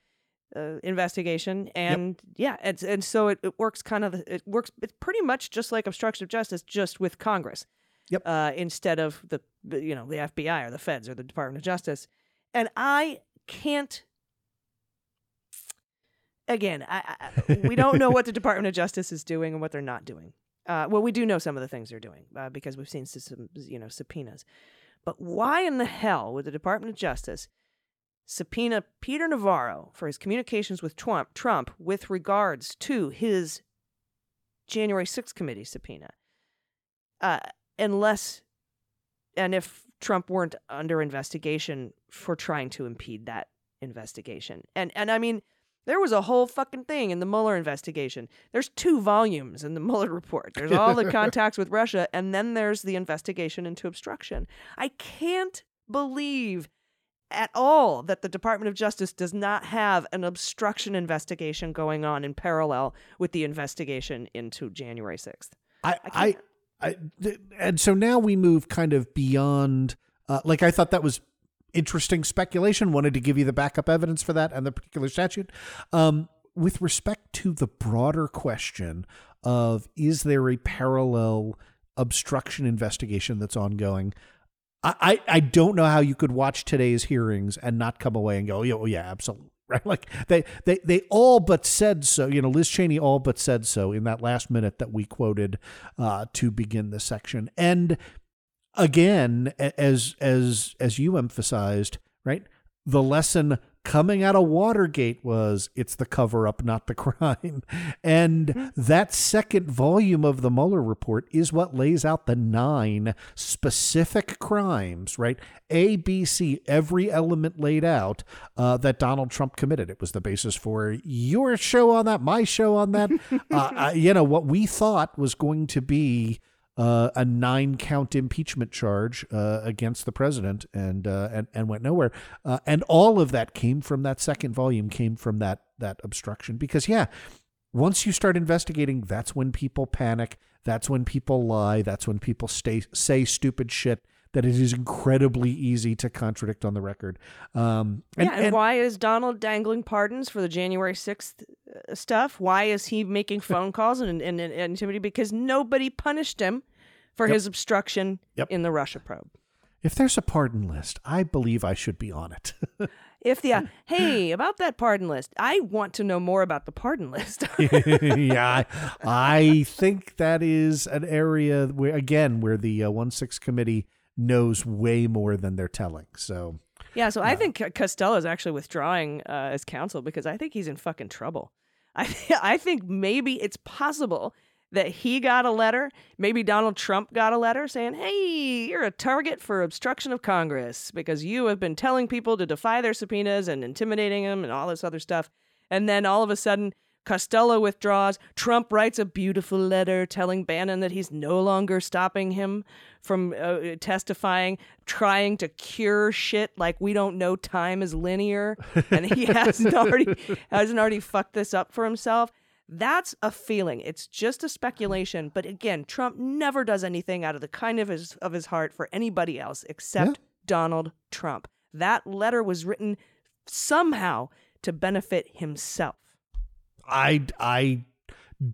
uh, investigation, and yep. yeah, and and so it, it works kind of it works. It's pretty much just like obstruction of justice, just with Congress. Yep. Uh, instead of the you know the F B I or the Feds or the Department of Justice, and I can't. Again, I, I, we don't know what the Department of Justice is doing and what they're not doing. Uh, well, we do know some of the things they're doing uh, because we've seen some, you know, subpoenas. But why in the hell would the Department of Justice subpoena Peter Navarro for his communications with Trump, Trump with regards to his January sixth committee subpoena? Uh, unless and if Trump weren't under investigation for trying to impede that investigation. And and I mean... There was a whole fucking thing in the Mueller investigation. There's two volumes in the Mueller report. There's all the contacts with Russia, and then there's the investigation into obstruction. I can't believe at all that the Department of Justice does not have an obstruction investigation going on in parallel with the investigation into January sixth. I, I, I, I th- and so now we move kind of beyond, uh, like I thought that was interesting speculation. Wanted to give you the backup evidence for that and the particular statute. Um, with respect to the broader question of, is there a parallel obstruction investigation that's ongoing? I, I, I don't know how you could watch today's hearings and not come away and go, oh, yeah, absolutely. Right. Like they, they, they all but said so, you know, Liz Cheney all but said so in that last minute that we quoted uh, to begin this section. And again, as as as you emphasized, right, the lesson coming out of Watergate was it's the cover-up, not the crime. And that second volume of the Mueller report is what lays out the nine specific crimes, right? A, B, C, every element laid out uh, that Donald Trump committed. It was the basis for your show on that, my show on that. uh, I, you know, what we thought was going to be Uh, a nine-count impeachment charge uh, against the president, and uh, and and went nowhere. Uh, and all of that came from that second volume, came from that that obstruction. Because yeah, once you start investigating, that's when people panic. That's when people lie. That's when people stay say stupid shit that it is incredibly easy to contradict on the record. Um, and, yeah, and, and why is Donald dangling pardons for the January sixth stuff? Why is he making phone calls and and, and intimidating? Because nobody punished him for yep. his obstruction yep. in the Russia probe. If there's a pardon list, I believe I should be on it. If the, uh, hey, about that pardon list, I want to know more about the pardon list. Yeah, I, I think that is an area where, again, where the uh, one six committee knows way more than they're telling. So yeah, so uh, I think Costello is actually withdrawing uh, as counsel because I think he's in fucking trouble. I th- I think maybe it's possible that he got a letter, maybe Donald Trump got a letter saying, "Hey, you're a target for obstruction of Congress because you have been telling people to defy their subpoenas and intimidating them and all this other stuff." And then all of a sudden Costello withdraws. Trump writes a beautiful letter telling Bannon that he's no longer stopping him from uh, testifying, trying to cure shit like we don't know time is linear. And he hasn't already hasn't already fucked this up for himself. That's a feeling. It's just a speculation. But again, Trump never does anything out of the kind of his, of his heart for anybody else except yeah. Donald Trump. That letter was written somehow to benefit himself. I, I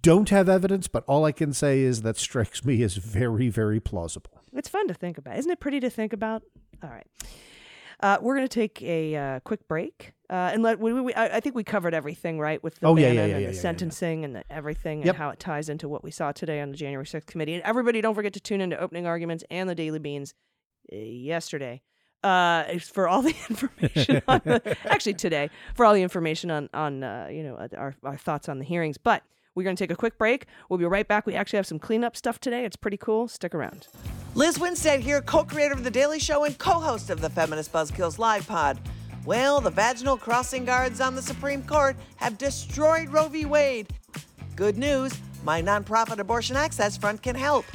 don't have evidence, but all I can say is that strikes me as very, very plausible. It's fun to think about. Isn't it pretty to think about? All right. Uh, we're going to take a uh, quick break. Uh, and let we, we, I, I think we covered everything, right? With the oh, Bannon yeah, yeah, yeah, and yeah, the yeah, sentencing yeah. and the everything yep. and how it ties into what we saw today on the January sixth committee. And everybody, don't forget to tune into Opening Arguments and the Daily Beans yesterday. Uh, for all the information, on the, actually today, for all the information on on uh, you know our our thoughts on the hearings. But we're going to take a quick break. We'll be right back. We actually have some cleanup stuff today. It's pretty cool. Stick around. Liz Winstead here, co-creator of The Daily Show and co-host of the Feminist Buzzkills Live Pod. Well, the vaginal crossing guards on the Supreme Court have destroyed Roe v. Wade. Good news, my nonprofit Abortion Access Front can help.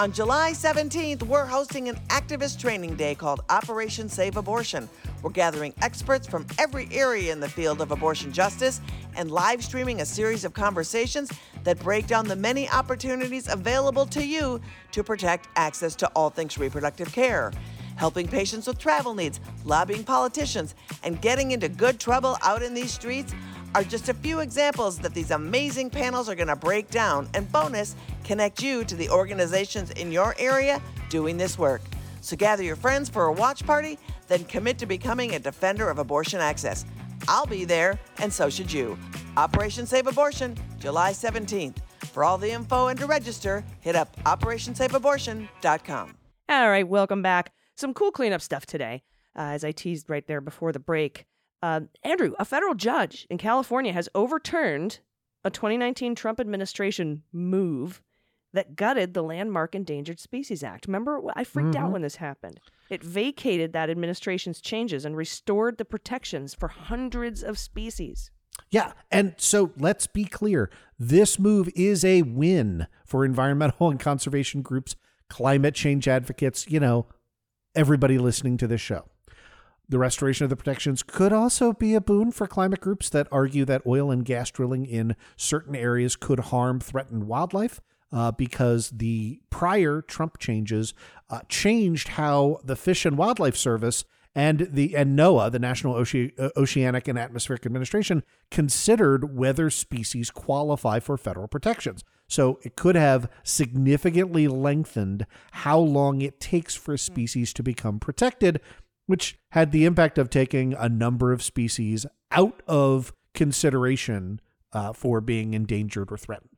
On July seventeenth, we're hosting an activist training day called Operation Save Abortion. We're gathering experts from every area in the field of abortion justice and live streaming a series of conversations that break down the many opportunities available to you to protect access to all things reproductive care. Helping patients with travel needs, lobbying politicians, and getting into good trouble out in these streets are just a few examples that these amazing panels are going to break down and, bonus, connect you to the organizations in your area doing this work. So gather your friends for a watch party, then commit to becoming a defender of abortion access. I'll be there, and so should you. Operation Save Abortion, July seventeenth. For all the info and to register, hit up operation save abortion dot com. All right, welcome back. Some cool cleanup stuff today, uh, as I teased right there before the break. Uh, Andrew, a federal judge in California has overturned a twenty nineteen Trump administration move that gutted the landmark Endangered Species Act. Remember, I freaked mm-hmm. out when this happened. It vacated that administration's changes and restored the protections for hundreds of species. Yeah, and so let's be clear. This move is a win for environmental and conservation groups, climate change advocates, you know, everybody listening to this show. The restoration of the protections could also be a boon for climate groups that argue that oil and gas drilling in certain areas could harm threatened wildlife uh, because the prior Trump changes uh, changed how the Fish and Wildlife Service and the and NOAA, the National Oce- Oceanic and Atmospheric Administration, considered whether species qualify for federal protections. So it could have significantly lengthened how long it takes for a species to become protected, which had the impact of taking a number of species out of consideration uh, for being endangered or threatened.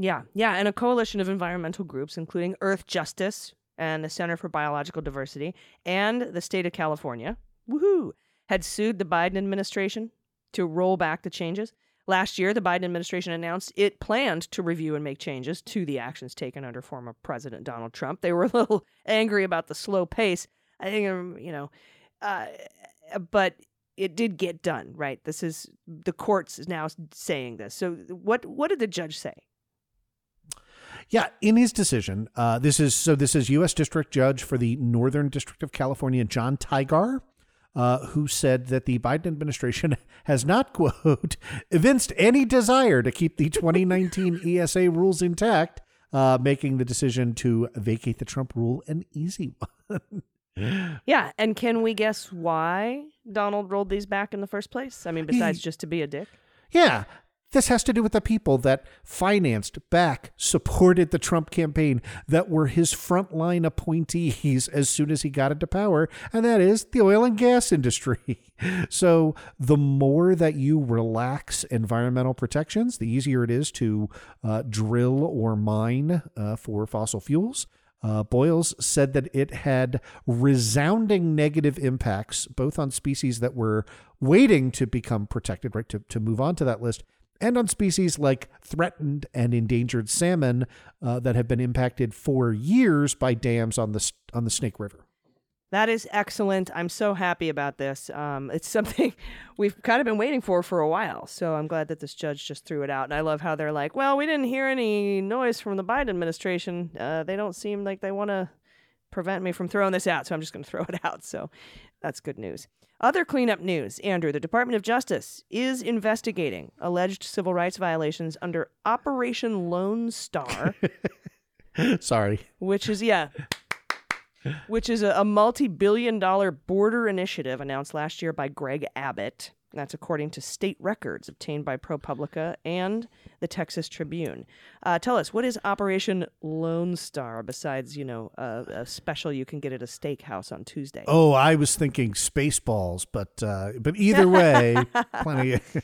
Yeah, yeah, and a coalition of environmental groups, including Earth Justice and the Center for Biological Diversity and the state of California, woohoo, had sued the Biden administration to roll back the changes. Last year, the Biden administration announced it planned to review and make changes to the actions taken under former President Donald Trump. They were a little angry about the slow pace, I think, you know, uh, but it did get done, right? This is, the courts is now saying this. So what what did the judge say? Yeah, in his decision, uh, this is, so this is U S District Judge for the Northern District of California, John Tigar, uh, who said that the Biden administration has not, quote, evinced any desire to keep the twenty nineteen E S A rules intact, uh, making the decision to vacate the Trump rule an easy one. Yeah, and can we guess why Donald rolled these back in the first place? I mean, besides just to be a dick? Yeah, this has to do with the people that financed, back, supported the Trump campaign, that were his frontline appointees as soon as he got into power, and that is the oil and gas industry. So the more that you relax environmental protections, the easier it is to uh, drill or mine uh, for fossil fuels. Uh, Boyles said that it had resounding negative impacts, both on species that were waiting to become protected, right, to, to move on to that list, and on species like threatened and endangered salmon uh, that have been impacted for years by dams on the on the Snake River. That is excellent. I'm so happy about this. Um, it's something we've kind of been waiting for for a while. So I'm glad that this judge just threw it out. And I love how they're like, well, we didn't hear any noise from the Biden administration. Uh, they don't seem like they want to prevent me from throwing this out. So I'm just going to throw it out. So that's good news. Other cleanup news. Andrew, the Department of Justice is investigating alleged civil rights violations under Operation Lone Star. Sorry. Which is, yeah. Which is a, a multi-billion dollar border initiative announced last year by Greg Abbott. That's according to state records obtained by ProPublica and the Texas Tribune. Uh, tell us, what is Operation Lone Star besides, you know, a, a special you can get at a steakhouse on Tuesday? Oh, I was thinking Spaceballs, but uh, but either way, plenty of...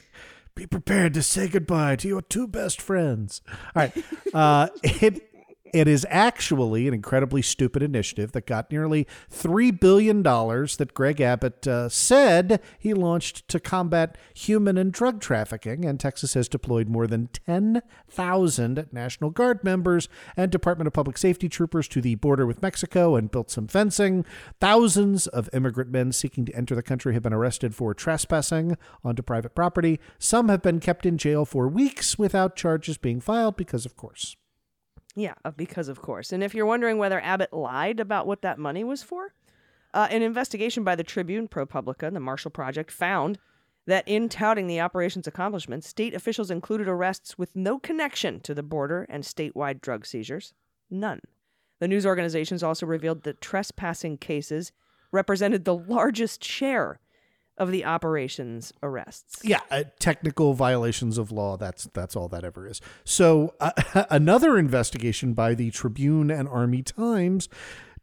Be prepared to say goodbye to your two best friends. All right. Uh, it... It is actually an incredibly stupid initiative that got nearly three billion dollars that Greg Abbott uh, said he launched to combat human and drug trafficking. And Texas has deployed more than ten thousand National Guard members and Department of Public Safety troopers to the border with Mexico and built some fencing. Thousands of immigrant men seeking to enter the country have been arrested for trespassing onto private property. Some have been kept in jail for weeks without charges being filed because, of course... Yeah, because of course. And if you're wondering whether Abbott lied about what that money was for, uh, an investigation by the Tribune, ProPublica, and the Marshall Project found that in touting the operation's accomplishments, state officials included arrests with no connection to the border and statewide drug seizures. None. The news organizations also revealed that trespassing cases represented the largest share of the operation's arrests. Yeah, uh, technical violations of law, that's that's all that ever is. So uh, another investigation by the Tribune and Army Times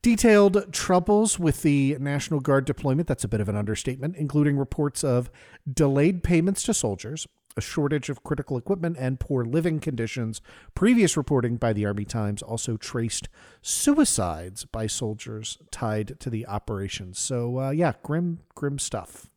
detailed troubles with the National Guard deployment, that's a bit of an understatement, including reports of delayed payments to soldiers, a shortage of critical equipment, and poor living conditions. Previous reporting by the Army Times also traced suicides by soldiers tied to the operation. So uh, yeah, grim, grim stuff.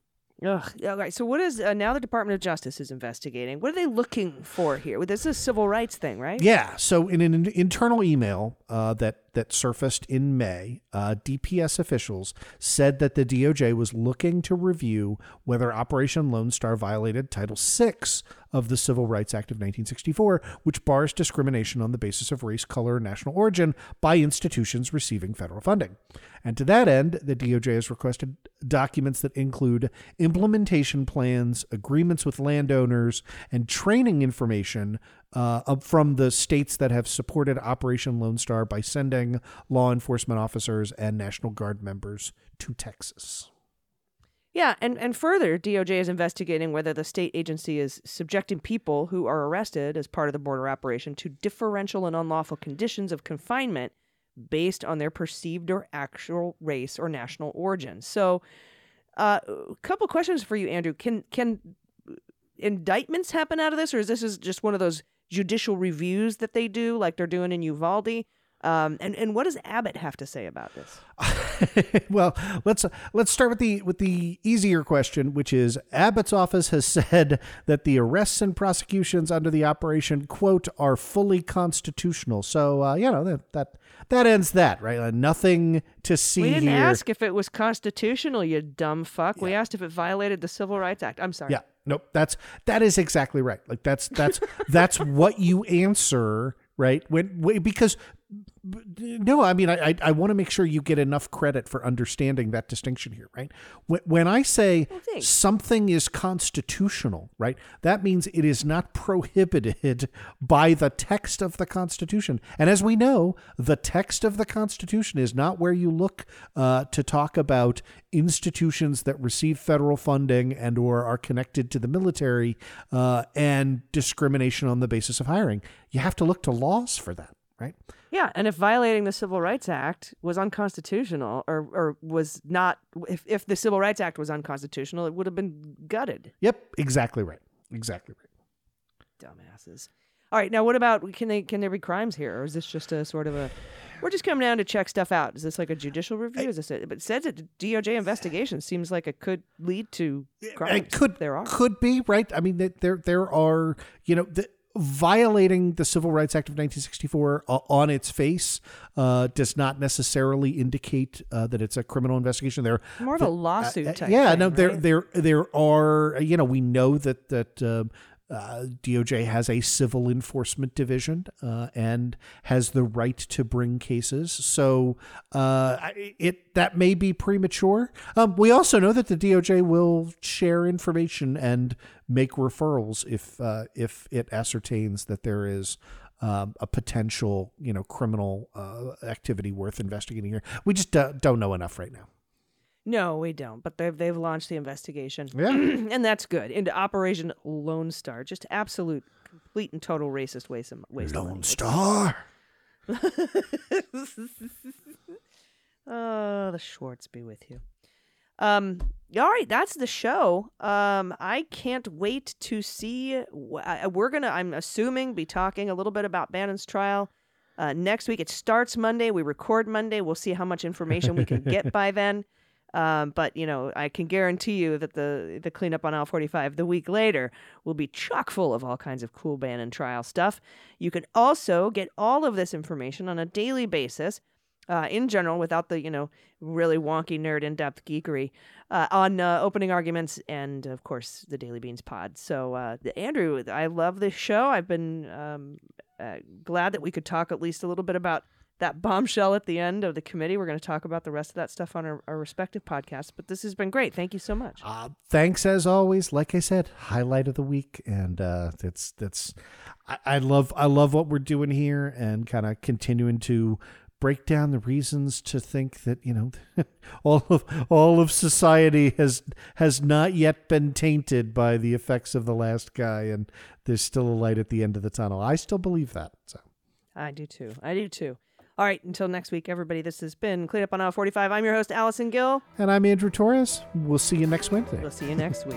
Ugh. All right. So what is uh, now the Department of Justice is investigating? What are they looking for here? Well, this is a civil rights thing, right? Yeah. So in an internal email uh, that that surfaced in May, uh, D P S officials said that the D O J was looking to review whether Operation Lone Star violated Title six of the Civil Rights Act of nineteen sixty-four, which bars discrimination on the basis of race, color, and national origin by institutions receiving federal funding. And to that end, the D O J has requested documents that include implementation plans, agreements with landowners, and training information uh, from the states that have supported Operation Lone Star by sending law enforcement officers and National Guard members to Texas. Yeah, and, and further, D O J is investigating whether the state agency is subjecting people who are arrested as part of the border operation to differential and unlawful conditions of confinement based on their perceived or actual race or national origin. So uh, a couple questions for you, Andrew. Can can indictments happen out of this, or is this is just one of those judicial reviews that they do like they're doing in Uvalde? Um, and, and what does Abbott have to say about this? Well, let's let's start with the with the easier question, which is Abbott's office has said that the arrests and prosecutions under the operation, quote, are fully constitutional. So, uh, you know, that, that that ends that, right? Uh, nothing to see here. We didn't here. ask if it was constitutional, you dumb fuck. Yeah. We asked if it violated the Civil Rights Act. I'm sorry. Yeah. Nope. That's that is exactly right. Like that's that's that's what you answer. Right. When, when because no, I mean, I I, I want to make sure you get enough credit for understanding that distinction here. Right. When, when I say well, something is constitutional, right, that means it is not prohibited by the text of the Constitution. And as we know, the text of the Constitution is not where you look uh, to talk about institutions that receive federal funding and or are connected to the military uh, and discrimination on the basis of hiring. You have to look to laws for that, right? Yeah, and if violating the Civil Rights Act was unconstitutional or or was not, if, if the Civil Rights Act was unconstitutional, it would have been gutted. Yep, exactly right. Exactly right. Dumbasses. All right, now what about, can they can there be crimes here? Or is this just a sort of a, we're just coming down to check stuff out. Is this like a judicial review? Is this it? But it says it, D O J investigation seems like it could lead to crimes. It could, there are. Could be, right? I mean, there, there are, you know, the, violating the Civil Rights Act of nineteen sixty-four uh, on its face uh, does not necessarily indicate uh, that it's a criminal investigation. There more of the, a lawsuit uh, type. Yeah, thing, no, there, right? there, there are. You know, we know that that um, uh, D O J has a civil enforcement division uh, and has the right to bring cases. So uh, it that may be premature. Um, we also know that the D O J will share information and make referrals if uh, if it ascertains that there is um, a potential, you know, criminal uh, activity worth investigating here. We just uh, don't know enough right now. No, we don't. But they've, they've launched the investigation. Yeah. And that's good. Into Operation Lone Star. Just absolute, complete and total racist waste of waste Lone of Star. Oh, the Schwartz be with you. Um, all right, that's the show. Um, I can't wait to see. Wh- we're going to, I'm assuming, be talking a little bit about Bannon's trial uh, next week. It starts Monday. We record Monday. We'll see how much information we can get by then. Um, but, you know, I can guarantee you that the, the cleanup on aisle forty-five the week later will be chock full of all kinds of cool Bannon trial stuff. You can also get all of this information on a daily basis. Uh, in general, without the, you know, really wonky nerd in-depth geekery uh, on uh, Opening Arguments and, of course, the Daily Beans pod. So, uh, Andrew, I love this show. I've been um, uh, glad that we could talk at least a little bit about that bombshell at the end of the committee. We're going to talk about the rest of that stuff on our, our respective podcasts. But this has been great. Thank you so much. Uh, thanks, as always. Like I said, highlight of the week. And uh, that's, that's I, I love I love what we're doing here and kind of continuing to break down the reasons to think that, you know, all of all of society has has not yet been tainted by the effects of the last guy, and there's still a light at the end of the tunnel. I still believe that. So I do too. I do too. All right, until next week, everybody, this has been Clean Up on aisle forty-five. I'm your host, Allison Gill. And I'm Andrew Torres. We'll see you next Wednesday. We'll see you next week.